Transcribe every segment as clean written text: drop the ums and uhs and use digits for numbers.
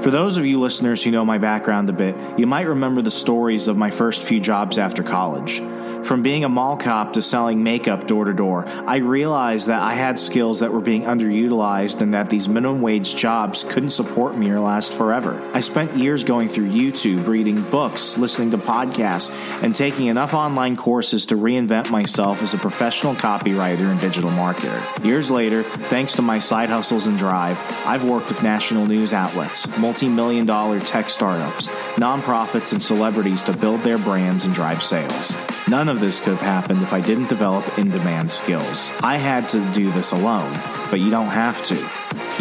For those of you listeners who know my background a bit, you might remember the stories of my first few jobs after college. From being a mall cop to selling makeup door-to-door, I realized that I had skills that were being underutilized and that these minimum wage jobs couldn't support me or last forever. I spent years going through YouTube, reading books, listening to podcasts, and taking enough online courses to reinvent myself as a professional copywriter and digital marketer. Years later, thanks to my side hustles and drive, I've worked with national news outlets, multi-million-dollar tech startups, nonprofits, and celebrities to build their brands and drive sales. None of this could have happened if I didn't develop in-demand skills. I had to do this alone, but you don't have to.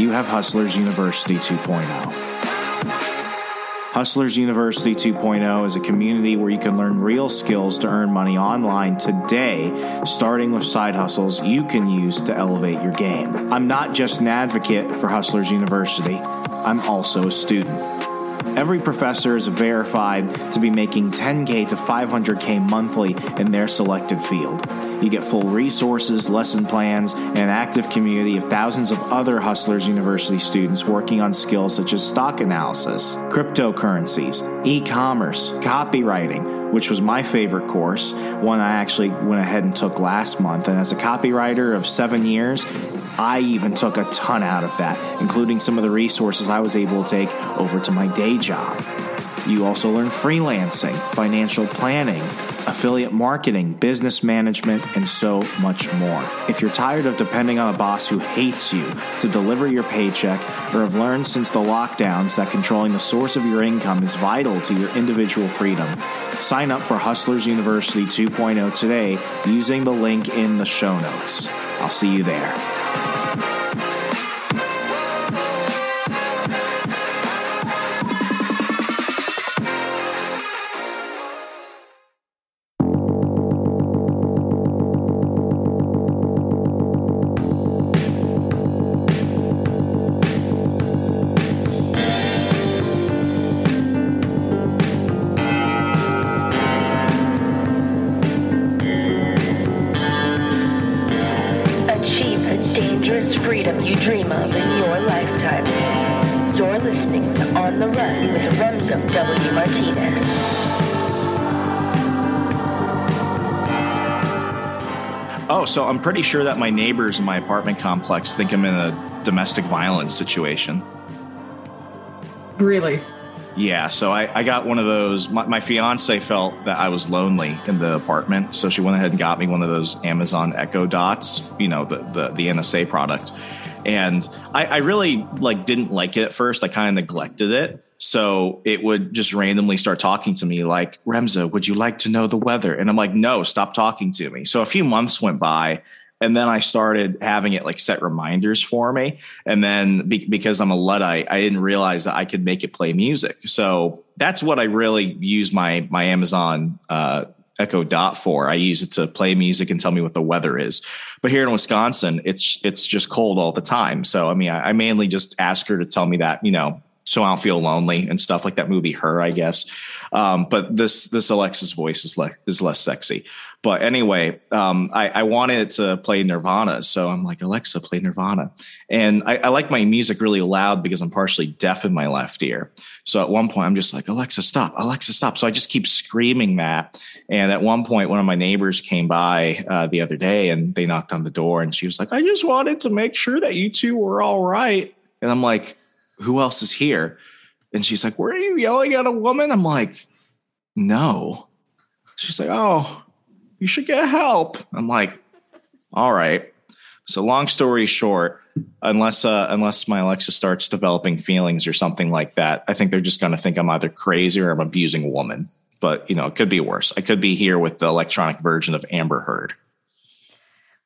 You have Hustlers University 2.0. Hustlers University 2.0 is a community where you can learn real skills to earn money online today, starting with side hustles you can use to elevate your game. I'm not just an advocate for Hustlers University. I'm also a student. Every professor is verified to be making $10K to $500K monthly in their selected field. You get full resources, lesson plans, and an active community of thousands of other Hustlers University students working on skills such as stock analysis, cryptocurrencies, e-commerce, copywriting, which was my favorite course, one I actually went ahead and took last month. And as a copywriter of 7 years, I even took a ton out of that, including some of the resources I was able to take over to my day job. You also learn freelancing, financial planning, affiliate marketing, business management, and so much more. If you're tired of depending on a boss who hates you to deliver your paycheck, or have learned since the lockdowns that controlling the source of your income is vital to your individual freedom, sign up for Hustlers University 2.0 today using the link in the show notes. I'll see you there. So I'm pretty sure that my neighbors in my apartment complex think I'm in a domestic violence situation. Really? Yeah. So I got one of those. My fiance felt that I was lonely in the apartment. So she went ahead and got me one of those Amazon Echo Dots, you know, the NSA product. And I really didn't like it at first. I kind of neglected it. So it would just randomly start talking to me like, Remzo, would you like to know the weather? And I'm like, no, stop talking to me. So a few months went by and then I started having it set reminders for me. And then because I'm a Luddite, I didn't realize that I could make it play music. So that's what I really use my Amazon Echo Dot for. I use it to play music and tell me what the weather is. But here in Wisconsin, it's just cold all the time. So, I mean, I mainly just ask her to tell me that, you know, so I don't feel lonely and stuff like that movie, Her, I guess. But this Alexa's voice is less sexy. But anyway, I wanted to play Nirvana. So I'm like, Alexa, play Nirvana. And I like my music really loud because I'm partially deaf in my left ear. So at one point, I'm just like, Alexa, stop. Alexa, stop. So I just keep screaming that. And at one point, one of my neighbors came by the other day and they knocked on the door. And she was like, I just wanted to make sure that you two were all right. And I'm like, who else is here? And she's like, were you yelling at a woman? I'm like, no. She's like, oh, you should get help. I'm like, all right. So long story short, unless my Alexa starts developing feelings or something like that, I think they're just going to think I'm either crazy or I'm abusing a woman. But, you know, it could be worse. I could be here with the electronic version of Amber Heard.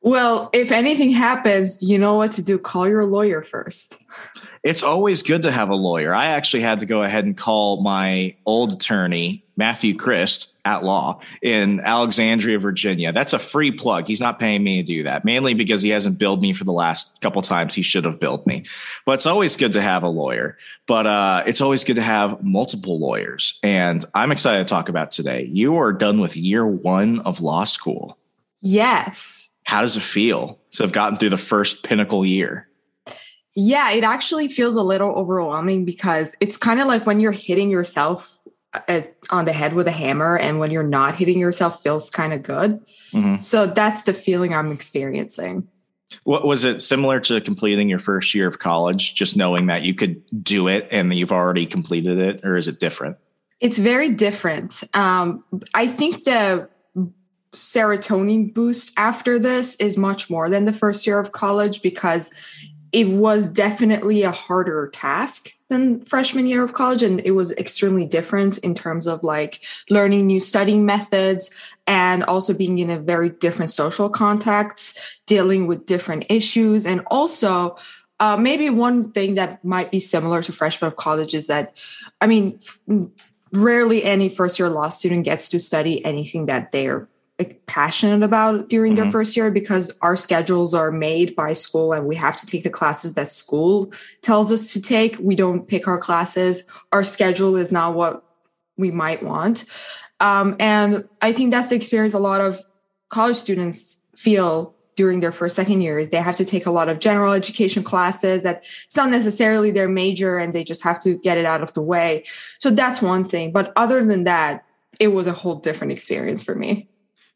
Well, if anything happens, you know what to do. Call your lawyer first. It's always good to have a lawyer. I actually had to go ahead and call my old attorney, Matthew Christ, at law in Alexandria, Virginia. That's a free plug. He's not paying me to do that, mainly because he hasn't billed me for the last couple times he should have billed me. But it's always good to have a lawyer. But it's always good to have multiple lawyers. And I'm excited to talk about today. You are done with year one of law school. Yes. How does it feel to have gotten through the first pinnacle year? Yeah, it actually feels a little overwhelming because it's kind of like when you're hitting yourself on the head with a hammer, and when you're not hitting yourself, feels kind of good. Mm-hmm. So that's the feeling I'm experiencing. What was it similar to completing your first year of college, just knowing that you could do it and that you've already completed it, or is it different? It's very different. I think the serotonin boost after this is much more than the first year of college because it was definitely a harder task than freshman year of college. And it was extremely different in terms of like learning new studying methods and also being in a very different social context, dealing with different issues. And also maybe one thing that might be similar to freshman of college is that, I mean, rarely any first year law student gets to study anything that they're passionate about during their first year because our schedules are made by school and we have to take the classes that school tells us to take. We don't pick our classes. Our schedule is not what we might want. And I think that's the experience a lot of college students feel during their first, second year. They have to take a lot of general education classes that it's not necessarily their major and they just have to get it out of the way. So that's one thing. But other than that, it was a whole different experience for me.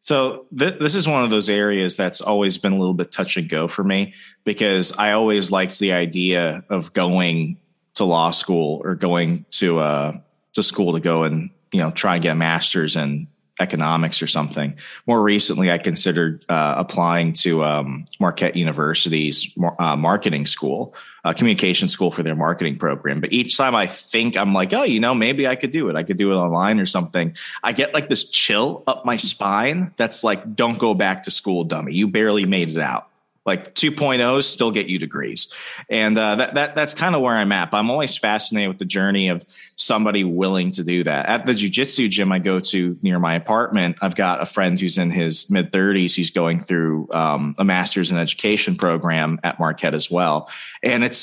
So this is one of those areas that's always been a little bit touch and go for me because I always liked the idea of going to law school or going to school to go and, you know, try and get a master's in economics or something. More recently, I considered applying to Marquette University's marketing school, communication school for their marketing program. But each time I think I'm like, oh, you know, maybe I could do it. I could do it online or something. I get like this chill up my spine that's like, don't go back to school, dummy. You barely made it out. Like 2.0s still get you degrees. And that's kind of where I'm at. But I'm always fascinated with the journey of somebody willing to do that. At the jiu-jitsu gym I go to near my apartment, I've got a friend who's in his mid-30s. He's going through a master's in education program at Marquette as well. And it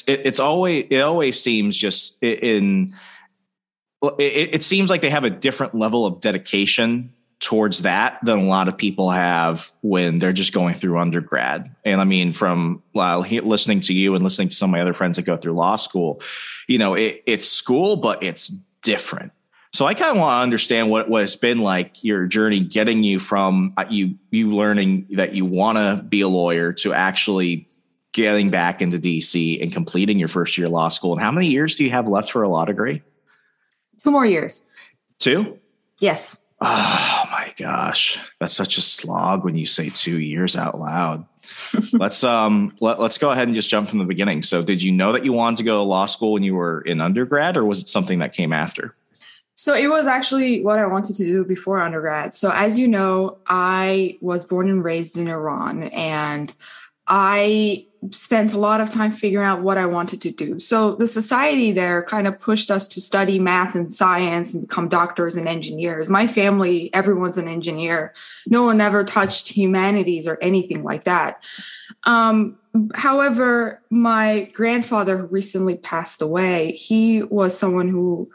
seems like they have a different level of dedication towards that than a lot of people have when they're just going through undergrad. And I mean, from listening to you and listening to some of my other friends that go through law school, you know, it's school, but it's different. So I kind of want to understand what it's been like, your journey getting you from you learning that you want to be a lawyer to actually getting back into DC and completing your first year of law school. And how many years do you have left for a law degree? 2 more years. 2? Yes. Oh my gosh. That's such a slog when you say 2 years out loud. Let's go ahead and just jump from the beginning. So did you know that you wanted to go to law school when you were in undergrad, or was it something that came after? So it was actually what I wanted to do before undergrad. So as you know, I was born and raised in Iran, and I spent a lot of time figuring out what I wanted to do. So the society there kind of pushed us to study math and science and become doctors and engineers. My family, everyone's an engineer. No one ever touched humanities or anything like that. However, my grandfather, who recently passed away, he was someone who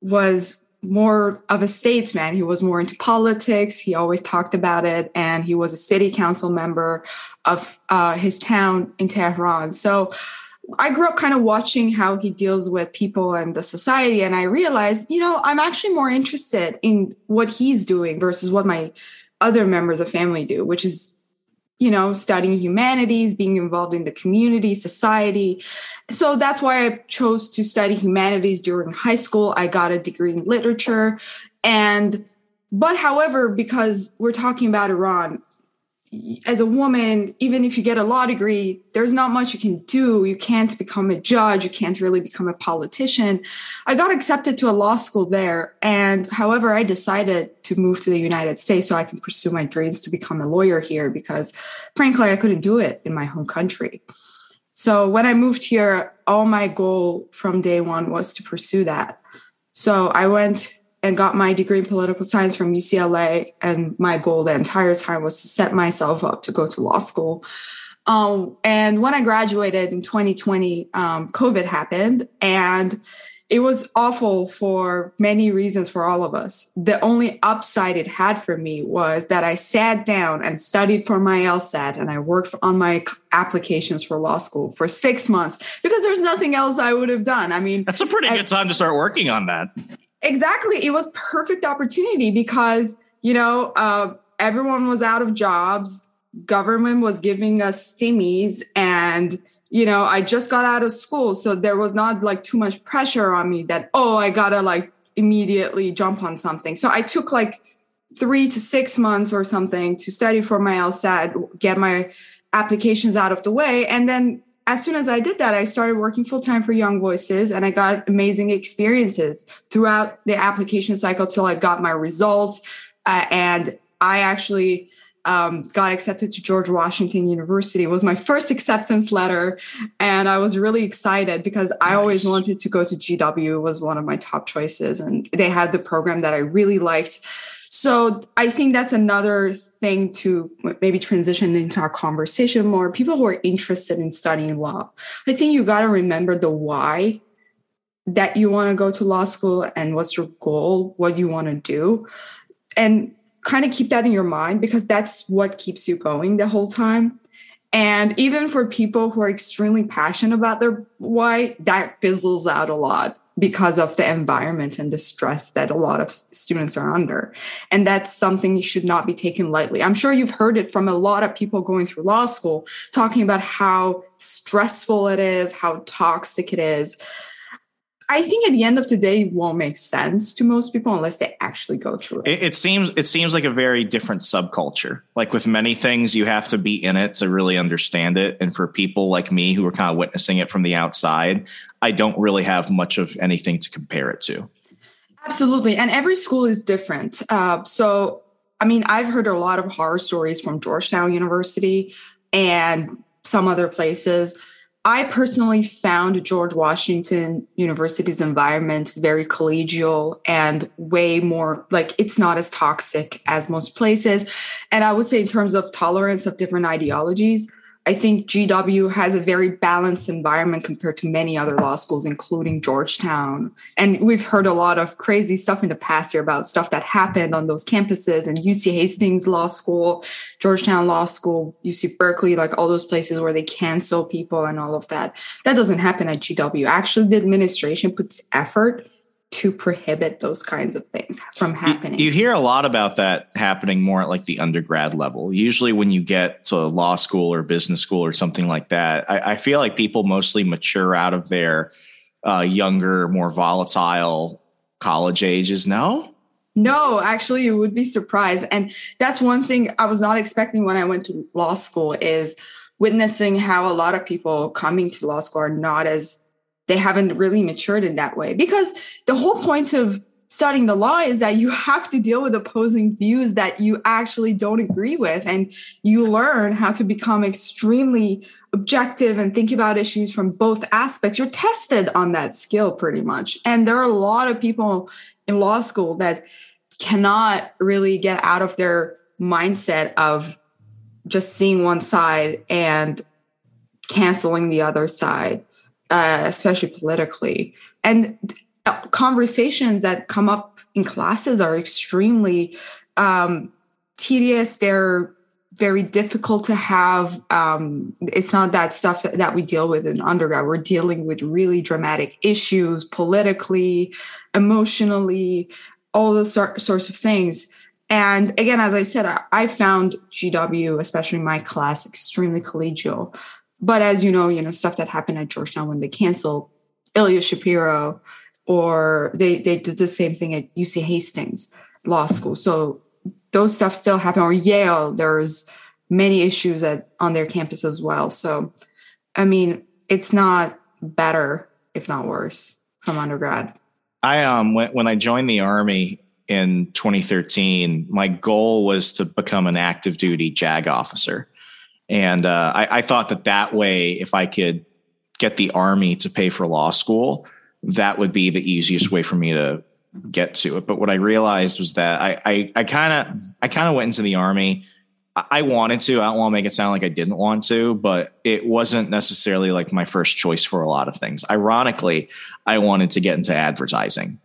was more of a statesman. He was more into politics. He always talked about it. And he was a city council member of his town in Tehran. So I grew up kind of watching how he deals with people and the society. And I realized, you know, I'm actually more interested in what he's doing versus what my other members of family do, which is, you know, studying humanities, being involved in the community, society. So that's why I chose to study humanities during high school. I got a degree in literature. However, because we're talking about Iran, as a woman, even if you get a law degree, there's not much you can do. You can't become a judge. You can't really become a politician. I got accepted to a law school there. And however, I decided to move to the United States so I can pursue my dreams to become a lawyer here, because frankly, I couldn't do it in my home country. So when I moved here, all my goal from day one was to pursue that. So I went and got my degree in political science from UCLA. And my goal the entire time was to set myself up to go to law school. And when I graduated in 2020, COVID happened. And it was awful for many reasons for all of us. The only upside it had for me was that I sat down and studied for my LSAT, and I worked on my applications for law school for 6 months, because there's nothing else I would have done. I mean, that's a pretty good time to start working on that. Exactly. It was perfect opportunity because, everyone was out of jobs. Government was giving us stimmies, and, I just got out of school. So there was not too much pressure on me that, I gotta immediately jump on something. So I took 3 to 6 months or something to study for my LSAT, get my applications out of the way. And then as soon as I did that, I started working full-time for Young Voices, and I got amazing experiences throughout the application cycle till I got my results. And I actually got accepted to George Washington University. It was my first acceptance letter, and I was really excited because I always wanted to go to GW. It was one of my top choices, and they had the program that I really liked. So I think that's another thing to maybe transition into our conversation more. People who are interested in studying law, I think you got to remember the why that you want to go to law school and what's your goal, what you want to do, and kind of keep that in your mind, because that's what keeps you going the whole time. And even for people who are extremely passionate about their why, that fizzles out a lot, because of the environment and the stress that a lot of students are under. And that's something you should not be taken lightly. I'm sure you've heard it from a lot of people going through law school, talking about how stressful it is, how toxic it is. I think at the end of the day, it won't make sense to most people unless they actually go through it. It seems like a very different subculture. Like with many things, you have to be in it to really understand it. And for people like me who are kind of witnessing it from the outside, I don't really have much of anything to compare it to. Absolutely. And every school is different. I've heard a lot of horror stories from Georgetown University and some other places. I personally found George Washington University's environment very collegial and way more it's not as toxic as most places. And I would say in terms of tolerance of different ideologies, I think GW has a very balanced environment compared to many other law schools, including Georgetown. And we've heard a lot of crazy stuff in the past here about stuff that happened on those campuses, and UC Hastings Law School, Georgetown Law School, UC Berkeley, all those places where they cancel people and all of that. That doesn't happen at GW. Actually, the administration puts effort to prohibit those kinds of things from happening. You hear a lot about that happening more at the undergrad level. Usually when you get to law school or business school or something like that, I feel like people mostly mature out of their younger, more volatile college ages. No, actually, you would be surprised. And that's one thing I was not expecting when I went to law school, is witnessing how a lot of people coming to law school are not as they haven't really matured in that way, because the whole point of studying the law is that you have to deal with opposing views that you actually don't agree with. And you learn how to become extremely objective and think about issues from both aspects. You're tested on that skill pretty much. And there are a lot of people in law school that cannot really get out of their mindset of just seeing one side and canceling the other side. Especially politically. And conversations that come up in classes are extremely tedious. They're very difficult to have. It's not that stuff that we deal with in undergrad. We're dealing with really dramatic issues politically, emotionally, all those sorts of things. And again, as I said, I found GW, especially my class, extremely collegial. But as you know, stuff that happened at Georgetown when they canceled Ilya Shapiro, or they did the same thing at UC Hastings Law School. So those stuff still happen. Or Yale, there's many issues on their campus as well. So, I mean, it's not better, if not worse, from undergrad. I when I joined the Army in 2013, my goal was to become an active duty JAG officer. And I thought that way, if I could get the Army to pay for law school, that would be the easiest way for me to get to it. But what I realized was that I kind of went into the Army. I wanted to. I don't want to make it sound like I didn't want to, but it wasn't necessarily like my first choice for a lot of things. Ironically, I wanted to get into advertising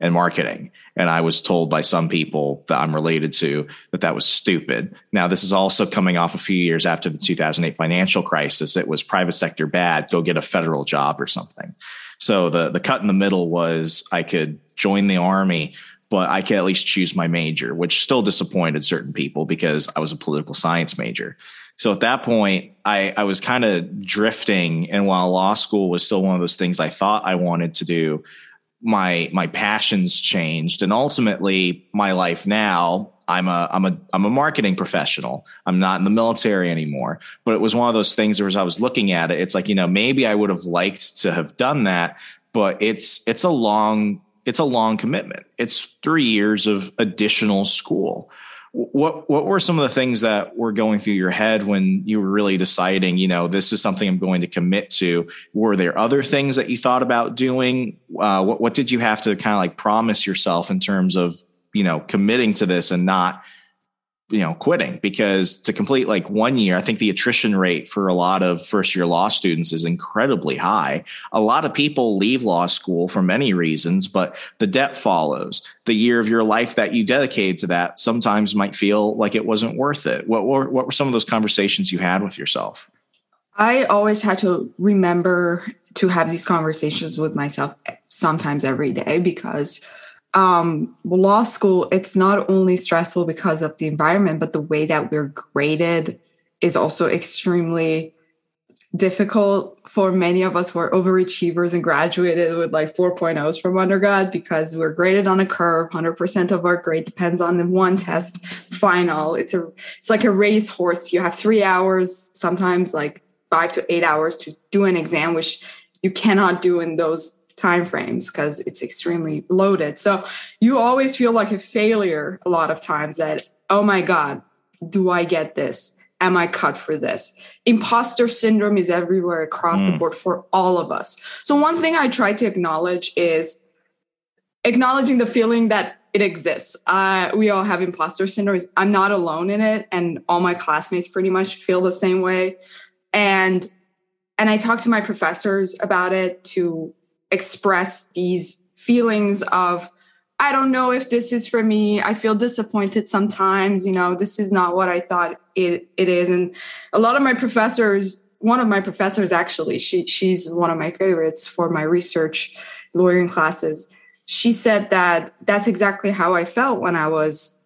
and marketing. And I was told by some people that I'm related to that was stupid. Now, this is also coming off a few years after the 2008 financial crisis. It was private sector bad, go get a federal job or something. So the cut in the middle was I could join the Army, but I could at least choose my major, which still disappointed certain people because I was a political science major. So at that point, I was kind of drifting. And while law school was still one of those things I thought I wanted to do, my passions changed, and ultimately my life now, I'm a marketing professional. I'm not in the military anymore, but it was one of those things where as I was looking at it, it's like, you know, maybe I would have liked to have done that, but it's a long commitment. It's 3 years of additional school. What were some of the things that were going through your head when you were really deciding, you know, this is something I'm going to commit to? Were there other things that you thought about doing? What did you have to kind of like promise yourself in terms of, you know, committing to this and not, you know, quitting? Because to complete like 1 year, I think the attrition rate for a lot of first year law students is incredibly high. A lot of people leave law school for many reasons, but the debt follows. The year of your life that you dedicated to that sometimes might feel like it wasn't worth it. What were some of those conversations you had with yourself? I always had to remember to have these conversations with myself sometimes every day, because law school, it's not only stressful because of the environment, but the way that we're graded is also extremely difficult for many of us who are overachievers and graduated with like 4.0s from undergrad, because we're graded on a curve. 100% of our grade depends on the one test final. It's like a racehorse. You have 3 hours, sometimes like 5 to 8 hours to do an exam, which you cannot do in those timeframes because it's extremely loaded. So you always feel like a failure a lot of times, that, oh my God, do I get this? Am I cut for this? Imposter syndrome is everywhere across the board for all of us. So one thing I try to acknowledge is acknowledging the feeling that it exists. We all have imposter syndrome. I'm not alone in it. And all my classmates pretty much feel the same way. And I talk to my professors about it to express these feelings of, I don't know if this is for me. I feel disappointed sometimes, you know, this is not what I thought it is. And a lot of my professors, one of my professors, actually, she's one of my favorites for my research lawyering classes. She said that that's exactly how I felt when I was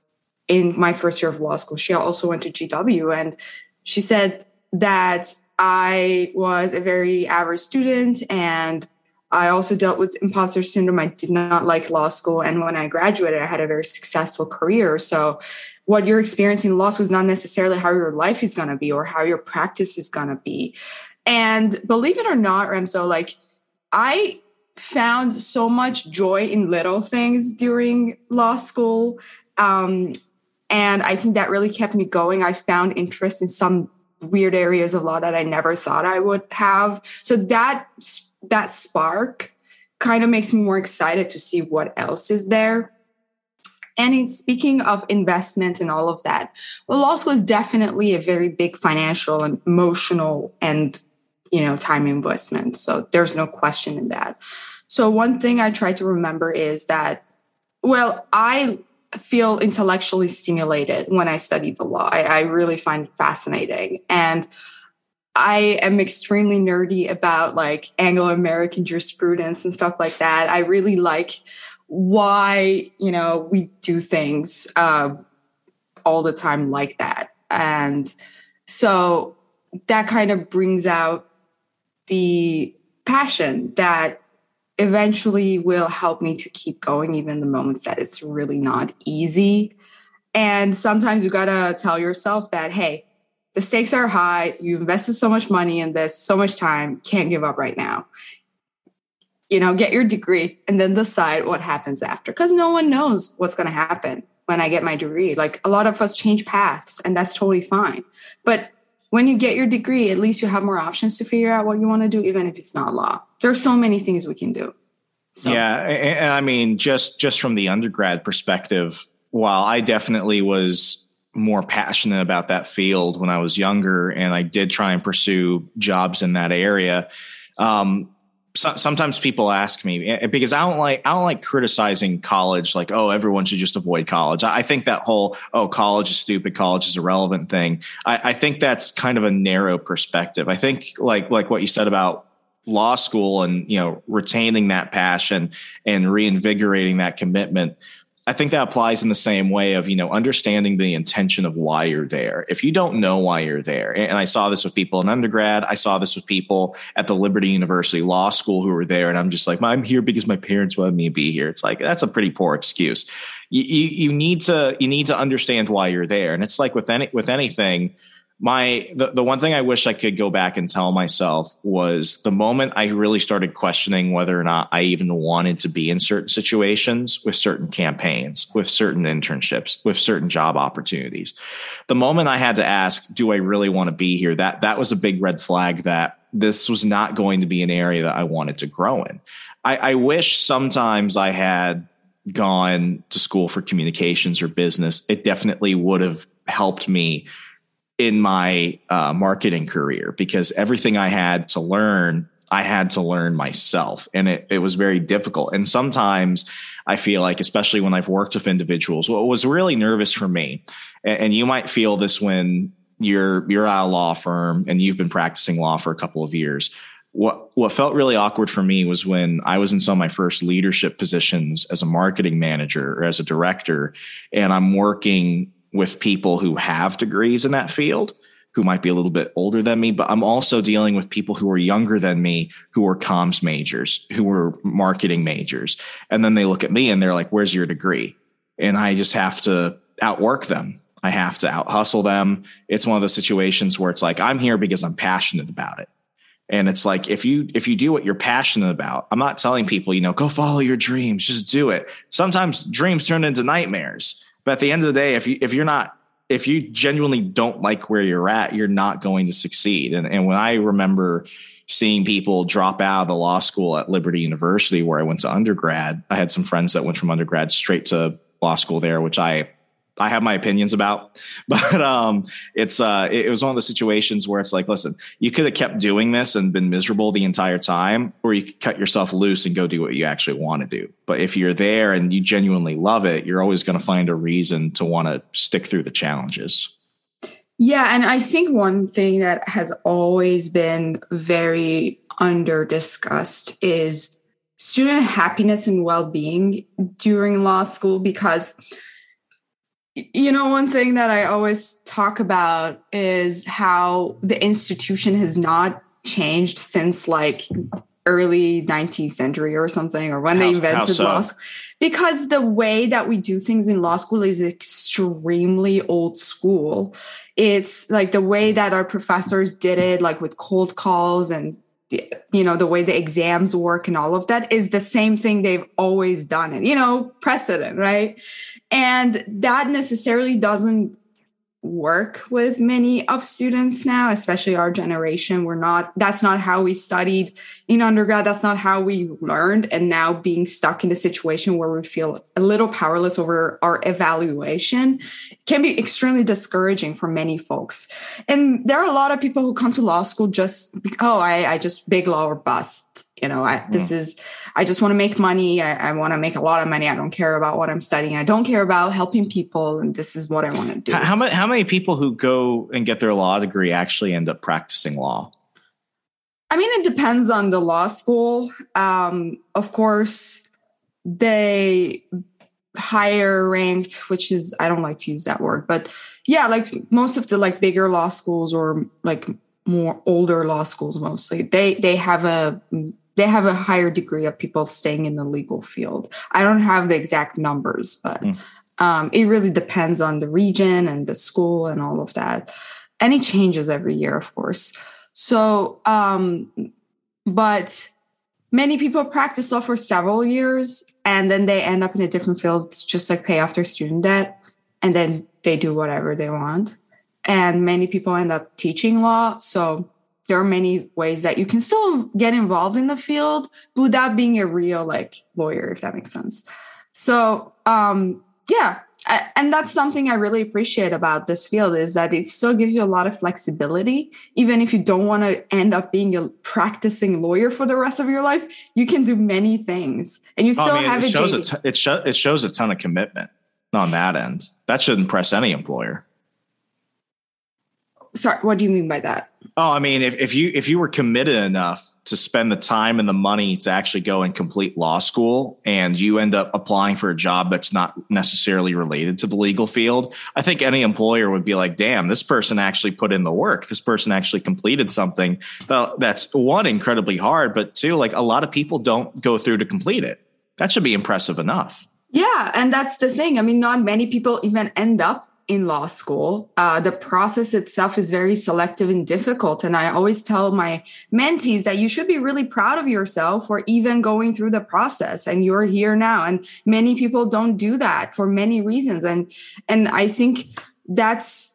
in my first year of law school. She also went to GW, and she said that I was a very average student, and I also dealt with imposter syndrome. I did not like law school. And when I graduated, I had a very successful career. So what you're experiencing in law school is not necessarily how your life is going to be or how your practice is going to be. And believe it or not, Remso, like, I found so much joy in little things during law school. And I think that really kept me going. I found interest in some weird areas of law that I never thought I would have. So that spark kind of makes me more excited to see what else is there. And in speaking of investment and all of that, well, law school is definitely a very big financial and emotional and, you know, time investment. So there's no question in that. So one thing I try to remember is that, well, I feel intellectually stimulated when I study the law. I really find it fascinating. And I am extremely nerdy about like Anglo-American jurisprudence and stuff like that. I really like why, you know, we do things all the time like that. And so that kind of brings out the passion that eventually will help me to keep going, even in the moments that it's really not easy. And sometimes you got to tell yourself that, hey, The stakes are high. You invested so much money in this, so much time, can't give up right now. You know, get your degree and then decide what happens after, because no one knows what's going to happen when I get my degree. Like, a lot of us change paths, and that's totally fine. But when you get your degree, at least you have more options to figure out what you want to do, even if it's not law. There's so many things we can do. So. Yeah. And I mean, just from the undergrad perspective, while I definitely was more passionate about that field when I was younger, and I did try and pursue jobs in that area. Sometimes people ask me, because I don't like criticizing college, like, oh, everyone should just avoid college. I think that whole, oh, college is stupid, college is irrelevant thing. I think that's kind of a narrow perspective. I think like what you said about law school and, you know, retaining that passion and reinvigorating that commitment, I think that applies in the same way of, you know, understanding the intention of why you're there. If you don't know why you're there, and I saw this with people in undergrad, I saw this with people at the Liberty University Law School who were there, and I'm just like, I'm here because my parents wanted me to be here. It's like, that's a pretty poor excuse. You need to understand why you're there. And it's like with anything, the one thing I wish I could go back and tell myself was the moment I really started questioning whether or not I even wanted to be in certain situations, with certain campaigns, with certain internships, with certain job opportunities. The moment I had to ask, do I really want to be here? That was a big red flag that this was not going to be an area that I wanted to grow in. I wish sometimes I had gone to school for communications or business. It definitely would have helped me in my marketing career, because everything I had to learn myself. And it was very difficult. And sometimes I feel like, especially when I've worked with individuals, what was really nervous for me, and you might feel this when you're at a law firm and you've been practicing law for a couple of years. What felt really awkward for me was when I was in some of my first leadership positions as a marketing manager or as a director, and I'm working with people who have degrees in that field, who might be a little bit older than me, but I'm also dealing with people who are younger than me, who are comms majors, who are marketing majors. And then they look at me and they're like, where's your degree? And I just have to outwork them. I have to out hustle them. It's one of those situations where it's like, I'm here because I'm passionate about it. And it's like, if you do what you're passionate about, I'm not telling people, you know, go follow your dreams, just do it. Sometimes dreams turn into nightmares. But at the end of the day, if you genuinely don't like where you're at, you're not going to succeed. And when I remember seeing people drop out of the law school at Liberty University, where I went to undergrad, I had some friends that went from undergrad straight to law school there, which I have my opinions about, but it was one of the situations where it's like, listen, you could have kept doing this and been miserable the entire time, or you could cut yourself loose and go do what you actually want to do. But if you're there and you genuinely love it, you're always going to find a reason to want to stick through the challenges. Yeah. And I think one thing that has always been very under discussed is student happiness and well-being during law school, because you know, one thing that I always talk about is how the institution has not changed since like early 19th century or something, or when they invented law school. Because the way that we do things in law school is extremely old school. It's like the way that our professors did it, like with cold calls and, you know, the way the exams work and all of that is the same thing they've always done. And, you know, precedent, right? And that necessarily doesn't work with many of students now, especially our generation. That's not how we studied in undergrad. That's not how we learned. And now being stuck in the situation where we feel a little powerless over our evaluation can be extremely discouraging for many folks. And there are a lot of people who come to law school just, I just big law or bust. You know, I just want to make money. I want to make a lot of money. I don't care about what I'm studying. I don't care about helping people. And this is what I want to do. How many people who go and get their law degree actually end up practicing law? I mean, it depends on the law school. Of course, they higher ranked, which is, I don't like to use that word, but yeah, like most of the like bigger law schools or like more older law schools, mostly they have a higher degree of people staying in the legal field. I don't have the exact numbers, but it really depends on the region and the school and all of that. And it changes every year, of course. So, but many people practice law for several years and then they end up in a different field, just like pay off their student debt. And then they do whatever they want. And many people end up teaching law. So there are many ways that you can still get involved in the field without being a real like lawyer, if that makes sense. So, yeah. And that's something I really appreciate about this field is that it still gives you a lot of flexibility. Even if you don't want to end up being a practicing lawyer for the rest of your life, you can do many things and you still have it. It shows a ton of commitment on that end. That should impress any employer. Sorry, what do you mean by that? Oh, I mean, if you were committed enough to spend the time and the money to actually go and complete law school and you end up applying for a job that's not necessarily related to the legal field, I think any employer would be like, damn, this person actually put in the work. This person actually completed something that's one, incredibly hard, but two, like a lot of people don't go through to complete it. That should be impressive enough. Yeah. And that's the thing. I mean, not many people even end up in law school. The process itself is very selective and difficult. And I always tell my mentees that you should be really proud of yourself for even going through the process. And you're here now. And many people don't do that for many reasons. And I think that's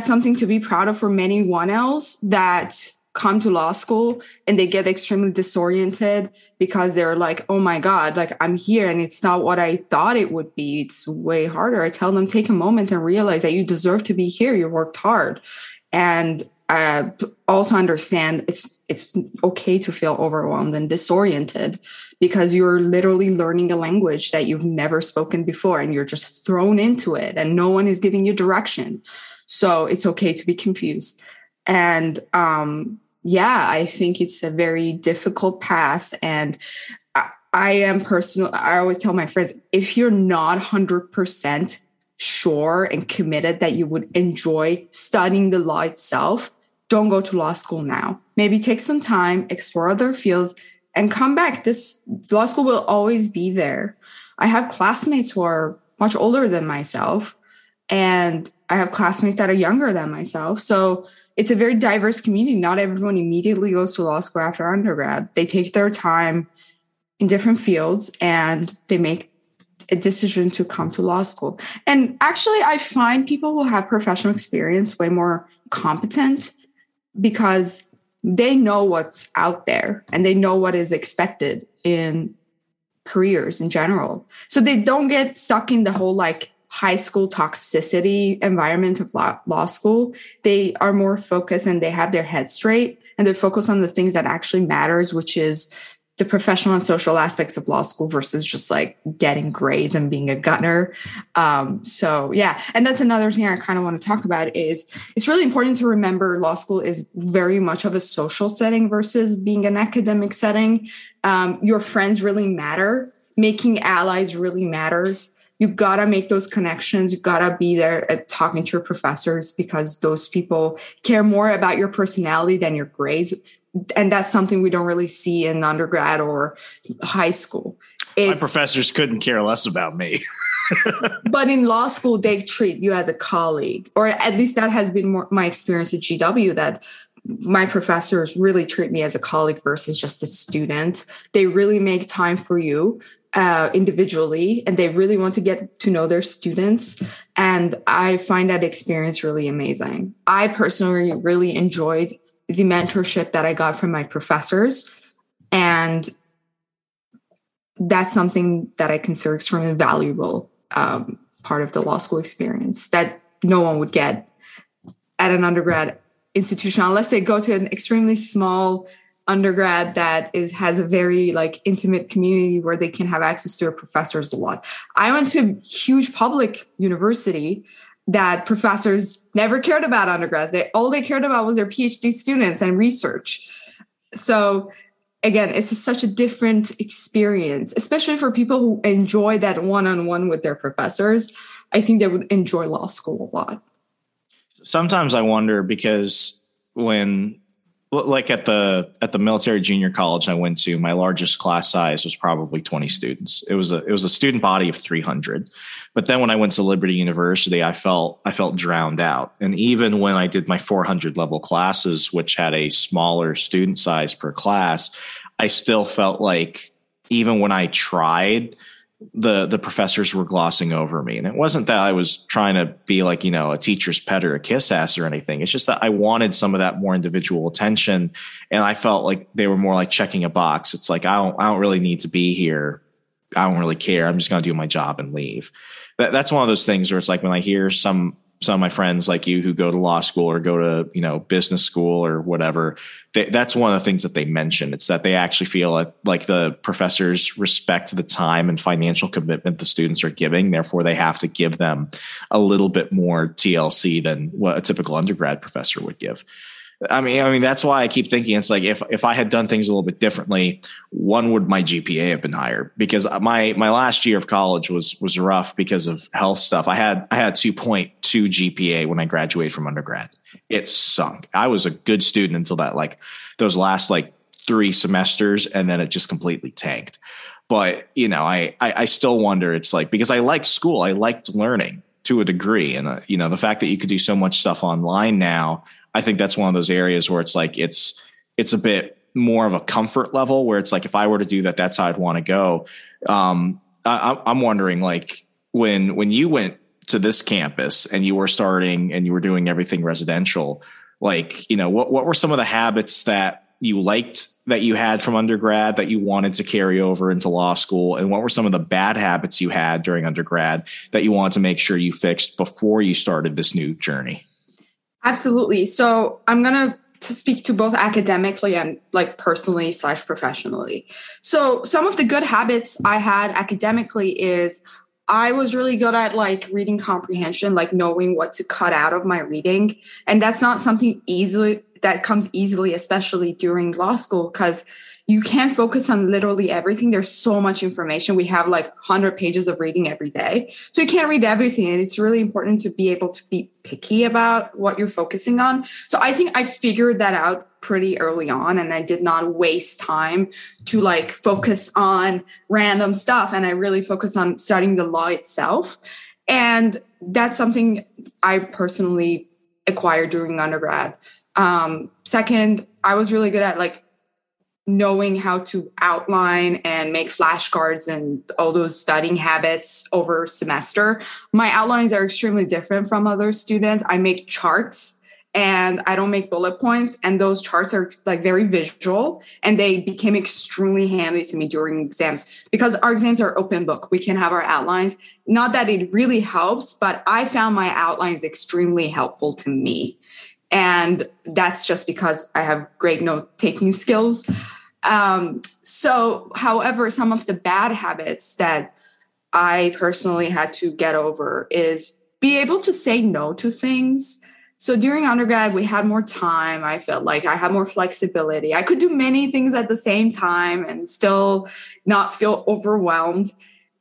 something to be proud of for anyone else that come to law school and they get extremely disoriented because they're like, oh my God, like I'm here and it's not what I thought it would be. It's way harder. I tell them, take a moment and realize that you deserve to be here. You worked hard. And also understand it's okay to feel overwhelmed and disoriented because you're literally learning a language that you've never spoken before and you're just thrown into it and no one is giving you direction. So it's okay to be confused. And, yeah, I think it's a very difficult path. And I always tell my friends, if you're not 100% sure and committed that you would enjoy studying the law itself, don't go to law school now. Maybe take some time, explore other fields, and come back. This law school will always be there. I have classmates who are much older than myself, and I have classmates that are younger than myself. So it's a very diverse community. Not everyone immediately goes to law school after undergrad. They take their time in different fields and they make a decision to come to law school. And actually, I find people who have professional experience way more competent because they know what's out there and they know what is expected in careers in general. So they don't get stuck in the whole like high school toxicity environment of law school. They are more focused and they have their head straight and they focus on the things that actually matters, which is the professional and social aspects of law school versus just like getting grades and being a gunner. So yeah. And that's another thing I kind of want to talk about is it's really important to remember law school is very much of a social setting versus being an academic setting. Your friends really matter. Making allies really matters. You got to make those connections. You got to be there at talking to your professors because those people care more about your personality than your grades. And that's something we don't really see in undergrad or high school. My professors couldn't care less about me. But in law school, they treat you as a colleague, or at least that has been my experience at GW, that my professors really treat me as a colleague versus just a student. They really make time for you. Individually, and they really want to get to know their students. And I find that experience really amazing. I personally really enjoyed the mentorship that I got from my professors. And that's something that I consider extremely valuable part of the law school experience that no one would get at an undergrad institution unless they go to an extremely small undergrad that has a very like intimate community where they can have access to their professors a lot. I went to a huge public university that professors never cared about undergrads. All they cared about was their PhD students and research. So again, it's such a different experience, especially for people who enjoy that one-on-one with their professors. I think they would enjoy law school a lot. Sometimes I wonder because when like at the military junior college I went to, my largest class size was probably 20 students. It was a student body of 300. But then when I went to Liberty University, I felt drowned out. And even when I did my 400 level classes, which had a smaller student size per class, I still felt like even when I tried, the professors were glossing over me. And it wasn't that I was trying to be like, you know, a teacher's pet or a kiss ass or anything. It's just that I wanted some of that more individual attention. And I felt like they were more like checking a box. It's like, I don't really need to be here. I don't really care. I'm just going to do my job and leave. That's one of those things where it's like when I hear some of my friends like you who go to law school or go to, you know, business school or whatever, that's one of the things that they mention. It's that they actually feel like the professors respect the time and financial commitment the students are giving. Therefore, they have to give them a little bit more TLC than what a typical undergrad professor would give. I mean, that's why I keep thinking it's like if I had done things a little bit differently, one, would my GPA have been higher? Because my last year of college was rough because of health stuff. I had 2.2 GPA when I graduated from undergrad. It sunk. I was a good student until that, like those last like 3 semesters, and then it just completely tanked. But, you know, I still wonder. It's like, because I liked school, I liked learning to a degree, and you know, the fact that you could do so much stuff online now. I think that's one of those areas where it's like it's a bit more of a comfort level where it's like if I were to do that, that's how I'd want to go. I'm wondering, like when you went to this campus and you were starting and you were doing everything residential, like, you know, what were some of the habits that you liked that you had from undergrad that you wanted to carry over into law school? And what were some of the bad habits you had during undergrad that you wanted to make sure you fixed before you started this new journey? Absolutely. So I'm going to speak to both academically and like personally / professionally. So some of the good habits I had academically is I was really good at like reading comprehension, like knowing what to cut out of my reading. And that's not something that comes easily, especially during law school, because you can't focus on literally everything. There's so much information. We have like 100 pages of reading every day. So you can't read everything. And it's really important to be able to be picky about what you're focusing on. So I think I figured that out pretty early on. And I did not waste time to like focus on random stuff. And I really focused on studying the law itself. And that's something I personally acquired during undergrad. Second, I was really good at like knowing how to outline and make flashcards and all those studying habits over semester. My outlines are extremely different from other students. I make charts and I don't make bullet points. And those charts are like very visual, and they became extremely handy to me during exams because our exams are open book. We can have our outlines. Not that it really helps, but I found my outlines extremely helpful to me. And that's just because I have great note-taking skills. So, however, some of the bad habits that I personally had to get over is be able to say no to things. So during undergrad, we had more time. I felt like I had more flexibility. I could do many things at the same time and still not feel overwhelmed.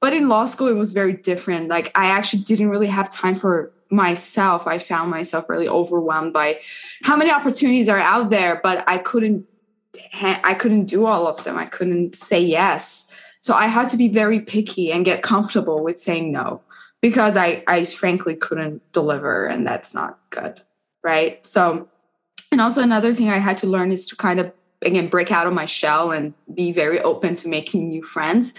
But in law school, it was very different. Like I actually didn't really have time for myself. I found myself really overwhelmed by how many opportunities are out there, but I couldn't do all of them. I couldn't say yes. So I had to be very picky and get comfortable with saying no, because I frankly couldn't deliver, and that's not good. Right. So, and also another thing I had to learn is to kind of, again, break out of my shell and be very open to making new friends.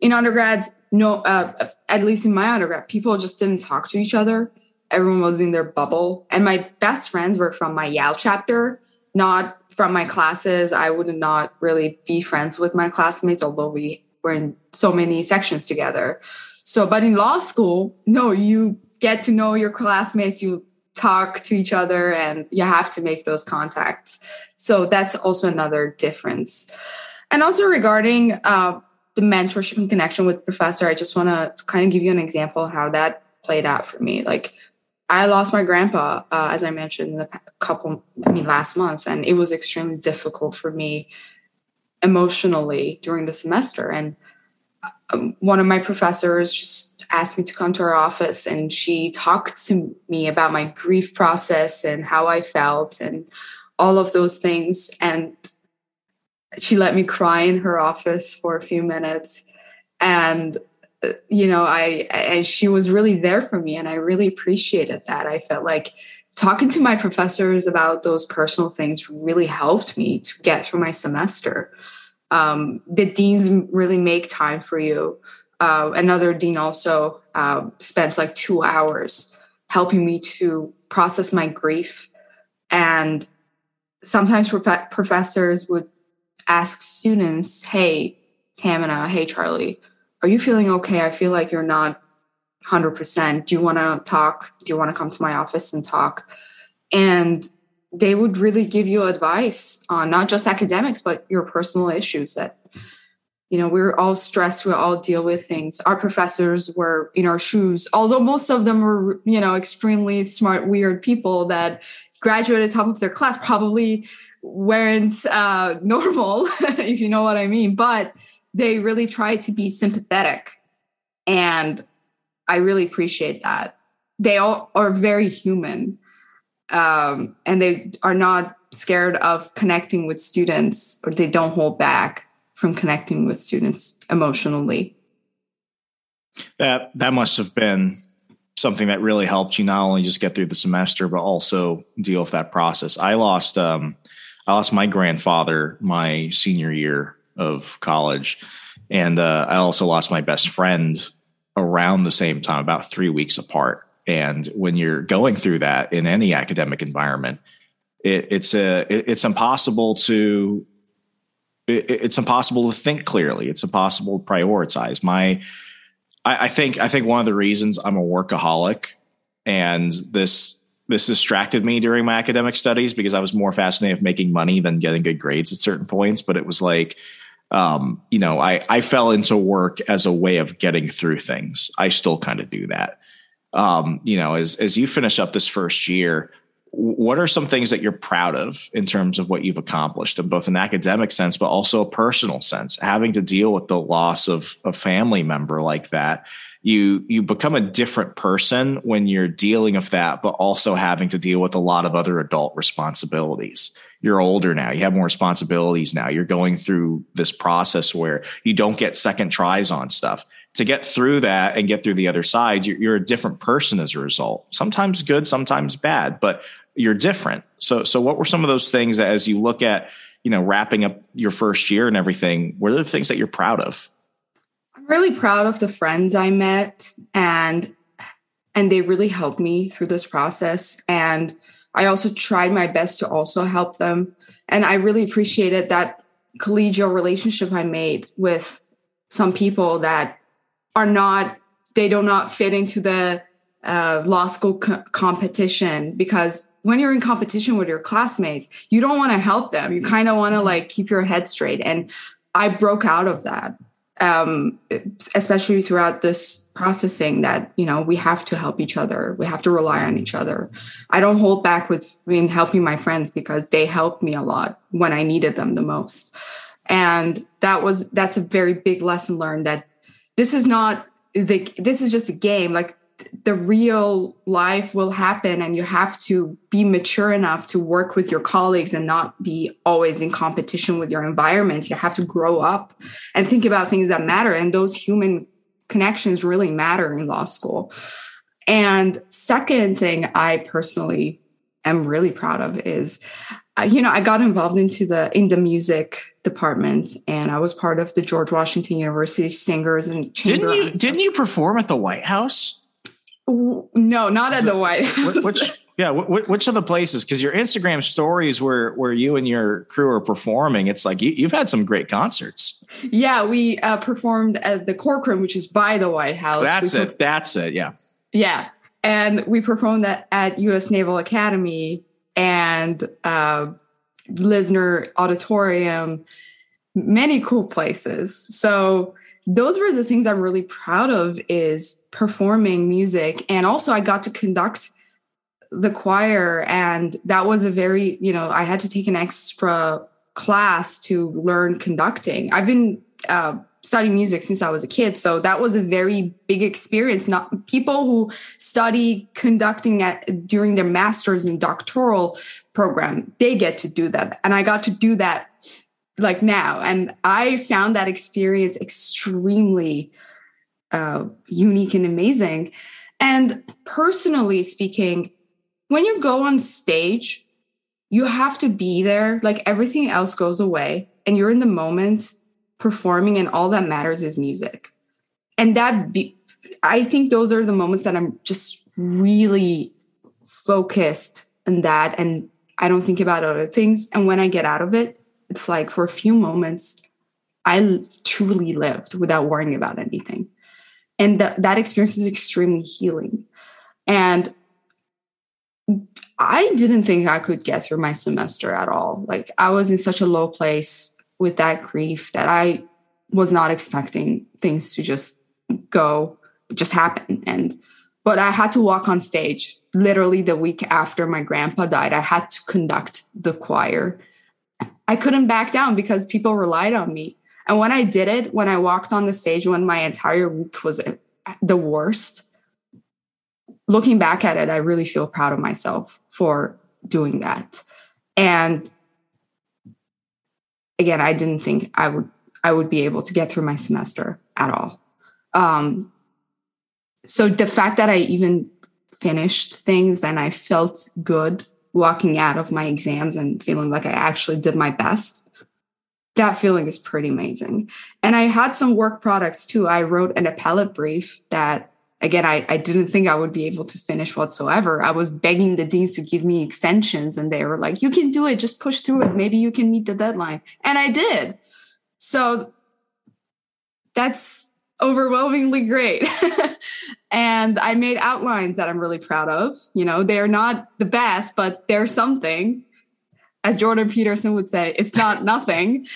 In undergrads, at least in my undergrad, people just didn't talk to each other. Everyone was in their bubble. And my best friends were from my Yale chapter, not from my classes. I would not really be friends with my classmates, although we were in so many sections together. So, but in law school, no, you get to know your classmates, you talk to each other, and you have to make those contacts. So that's also another difference. And also regarding the mentorship and connection with professor, I just want to kind of give you an example of how that played out for me. Like I lost my grandpa, as I mentioned, last month, and it was extremely difficult for me emotionally during the semester. And one of my professors just asked me to come to her office, and she talked to me about my grief process and how I felt and all of those things. And she let me cry in her office for a few minutes. And, you know, she was really there for me. And I really appreciated that. I felt like talking to my professors about those personal things really helped me to get through my semester. The deans really make time for you. Another dean also spent like 2 hours helping me to process my grief. And sometimes professors would ask students, hey, Tahminegh, hey, Charlie, are you feeling okay? I feel like you're not 100%. Do you want to talk? Do you want to come to my office and talk? And they would really give you advice on not just academics, but your personal issues that, you know, we're all stressed. We all deal with things. Our professors were in our shoes, although most of them were, you know, extremely smart, weird people that graduated top of their class, probably weren't normal, if you know what I mean. But they really tried to be sympathetic. And I really appreciate that. They all are very human. And they are not scared of connecting with students, or they don't hold back from connecting with students emotionally. That must have been something that really helped you not only just get through the semester, but also deal with that process. I lost my grandfather my senior year of college. And I also lost my best friend around the same time, about 3 weeks apart. And when you're going through that in any academic environment, it's impossible to think clearly. It's impossible to prioritize. I think one of the reasons I'm a workaholic, and this distracted me during my academic studies because I was more fascinated with making money than getting good grades at certain points. But it was like, you know, I fell into work as a way of getting through things. I still kind of do that. You know, as you finish up this first year, what are some things that you're proud of in terms of what you've accomplished in both an academic sense, but also a personal sense? Having to deal with the loss of a family member like that, you become a different person when you're dealing with that, but also having to deal with a lot of other adult responsibilities. You're older now. You have more responsibilities now. You're going through this process where you don't get second tries on stuff. To get through that and get through the other side, you're a different person as a result. Sometimes good, sometimes bad, but you're different. So what were some of those things that, as you look at, you know, wrapping up your first year and everything, what are the things that you're proud of? I'm really proud of the friends I met, and they really helped me through this process. And I also tried my best to also help them. And I really appreciated that collegial relationship I made with some people that do not fit into the law school competition, because when you're in competition with your classmates, you don't want to help them. You kind of want to like keep your head straight. And I broke out of that, especially throughout this processing that, you know, we have to help each other. We have to rely on each other. I don't hold back with helping my friends because they helped me a lot when I needed them the most. And that's a very big lesson learned, that this is just a game. Like, the real life will happen, and you have to be mature enough to work with your colleagues and not be always in competition with your environment. You have to grow up and think about things that matter. And those human connections really matter in law school. And second thing I personally am really proud of is, you know, I got involved in the music department, and I was part of the George Washington University Singers and Chamber. Didn't you perform at the White House? No, not at the White House. Which of the places? Because your Instagram stories where you and your crew are performing, it's like you've had some great concerts. Yeah, we performed at the Corcoran, which is by the White House. That's it. Yeah. Yeah. And we performed that at U.S. Naval Academy and Lisner Auditorium, many cool places. So those were the things I'm really proud of, is performing music. And also I got to conduct the choir, and that was a very, you know, I had to take an extra class to learn conducting. I've been studied music since I was a kid. So that was a very big experience. Not people who study conducting during their master's and doctoral program, they get to do that. And I got to do that like now. And I found that experience extremely unique and amazing. And personally speaking, when you go on stage, you have to be there. Like everything else goes away and you're in the moment performing, and all that matters is music. And I think those are the moments that I'm just really focused on that. And I don't think about other things. And when I get out of it, it's like for a few moments, I truly lived without worrying about anything. And that experience is extremely healing. And I didn't think I could get through my semester at all. Like I was in such a low place with that grief that I was not expecting things to just happen. But I had to walk on stage literally the week after my grandpa died. I had to conduct the choir. I couldn't back down because people relied on me. And when I did it, when I walked on the stage, when my entire week was the worst, looking back at it, I really feel proud of myself for doing that. And again, I didn't think I would be able to get through my semester at all. So the fact that I even finished things and I felt good walking out of my exams and feeling like I actually did my best, that feeling is pretty amazing. And I had some work products too. I wrote an appellate brief that, again, I didn't think I would be able to finish whatsoever. I was begging the deans to give me extensions and they were like, you can do it, just push through it. Maybe you can meet the deadline. And I did. So that's overwhelmingly great. And I made outlines that I'm really proud of. You know, they're not the best, but they're something. As Jordan Peterson would say, it's not nothing.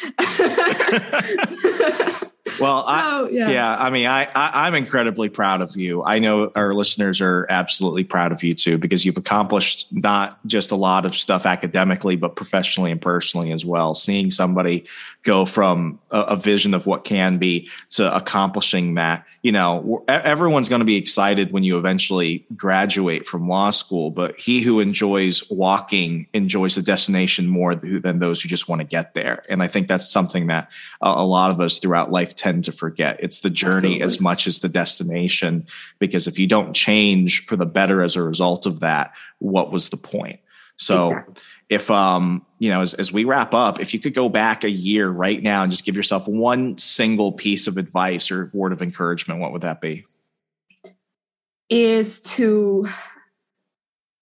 Well, I'm incredibly proud of you. I know our listeners are absolutely proud of you too, because you've accomplished not just a lot of stuff academically, but professionally and personally as well. Seeing somebody go from a vision of what can be to accomplishing that, you know, everyone's going to be excited when you eventually graduate from law school, but he who enjoys walking enjoys the destination more than those who just want to get there. And I think that's something that a lot of us throughout life tend to forget. It's the journey Absolutely. As much as the destination, because if you don't change for the better as a result of that, what was the point? So Exactly. if, you know, as we wrap up, if you could go back a year right now and just give yourself one single piece of advice or word of encouragement, what would that be? Is to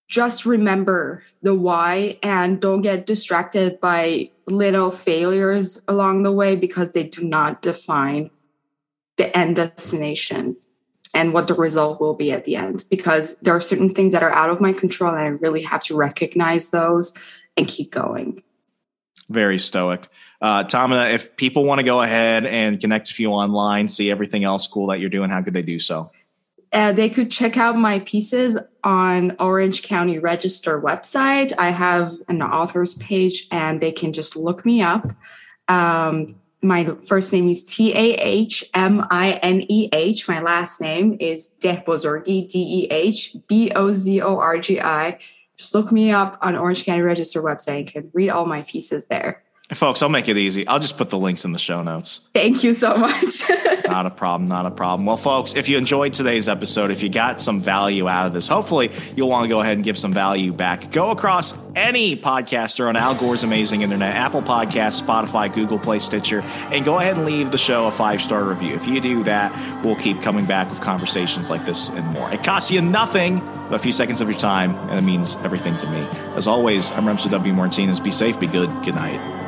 just remember the why and don't get distracted by little failures along the way, because they do not define the end destination and what the result will be at the end, because there are certain things that are out of my control and I really have to recognize those and keep going. Very stoic. Tahminegh, if people want to go ahead and connect with you online, see everything else cool that you're doing, how could they do so? They could check out my pieces on Orange County Register website. I have an author's page and they can just look me up. My first name is Tahmineh. My last name is Dehbozorgi, Dehbozorgi. Just look me up on Orange County Register website and can read all my pieces there. Folks, I'll make it easy. I'll just put the links in the show notes. Thank you so much. Not a problem. Not a problem. Well, folks, if you enjoyed today's episode, if you got some value out of this, hopefully you'll want to go ahead and give some value back. Go across any podcaster on Al Gore's amazing internet, Apple Podcasts, Spotify, Google Play, Stitcher, and go ahead and leave the show a 5-star review. If you do that, we'll keep coming back with conversations like this and more. It costs you nothing but a few seconds of your time, and it means everything to me. As always, I'm Remso W. Martinez. Be safe, be good. Good night.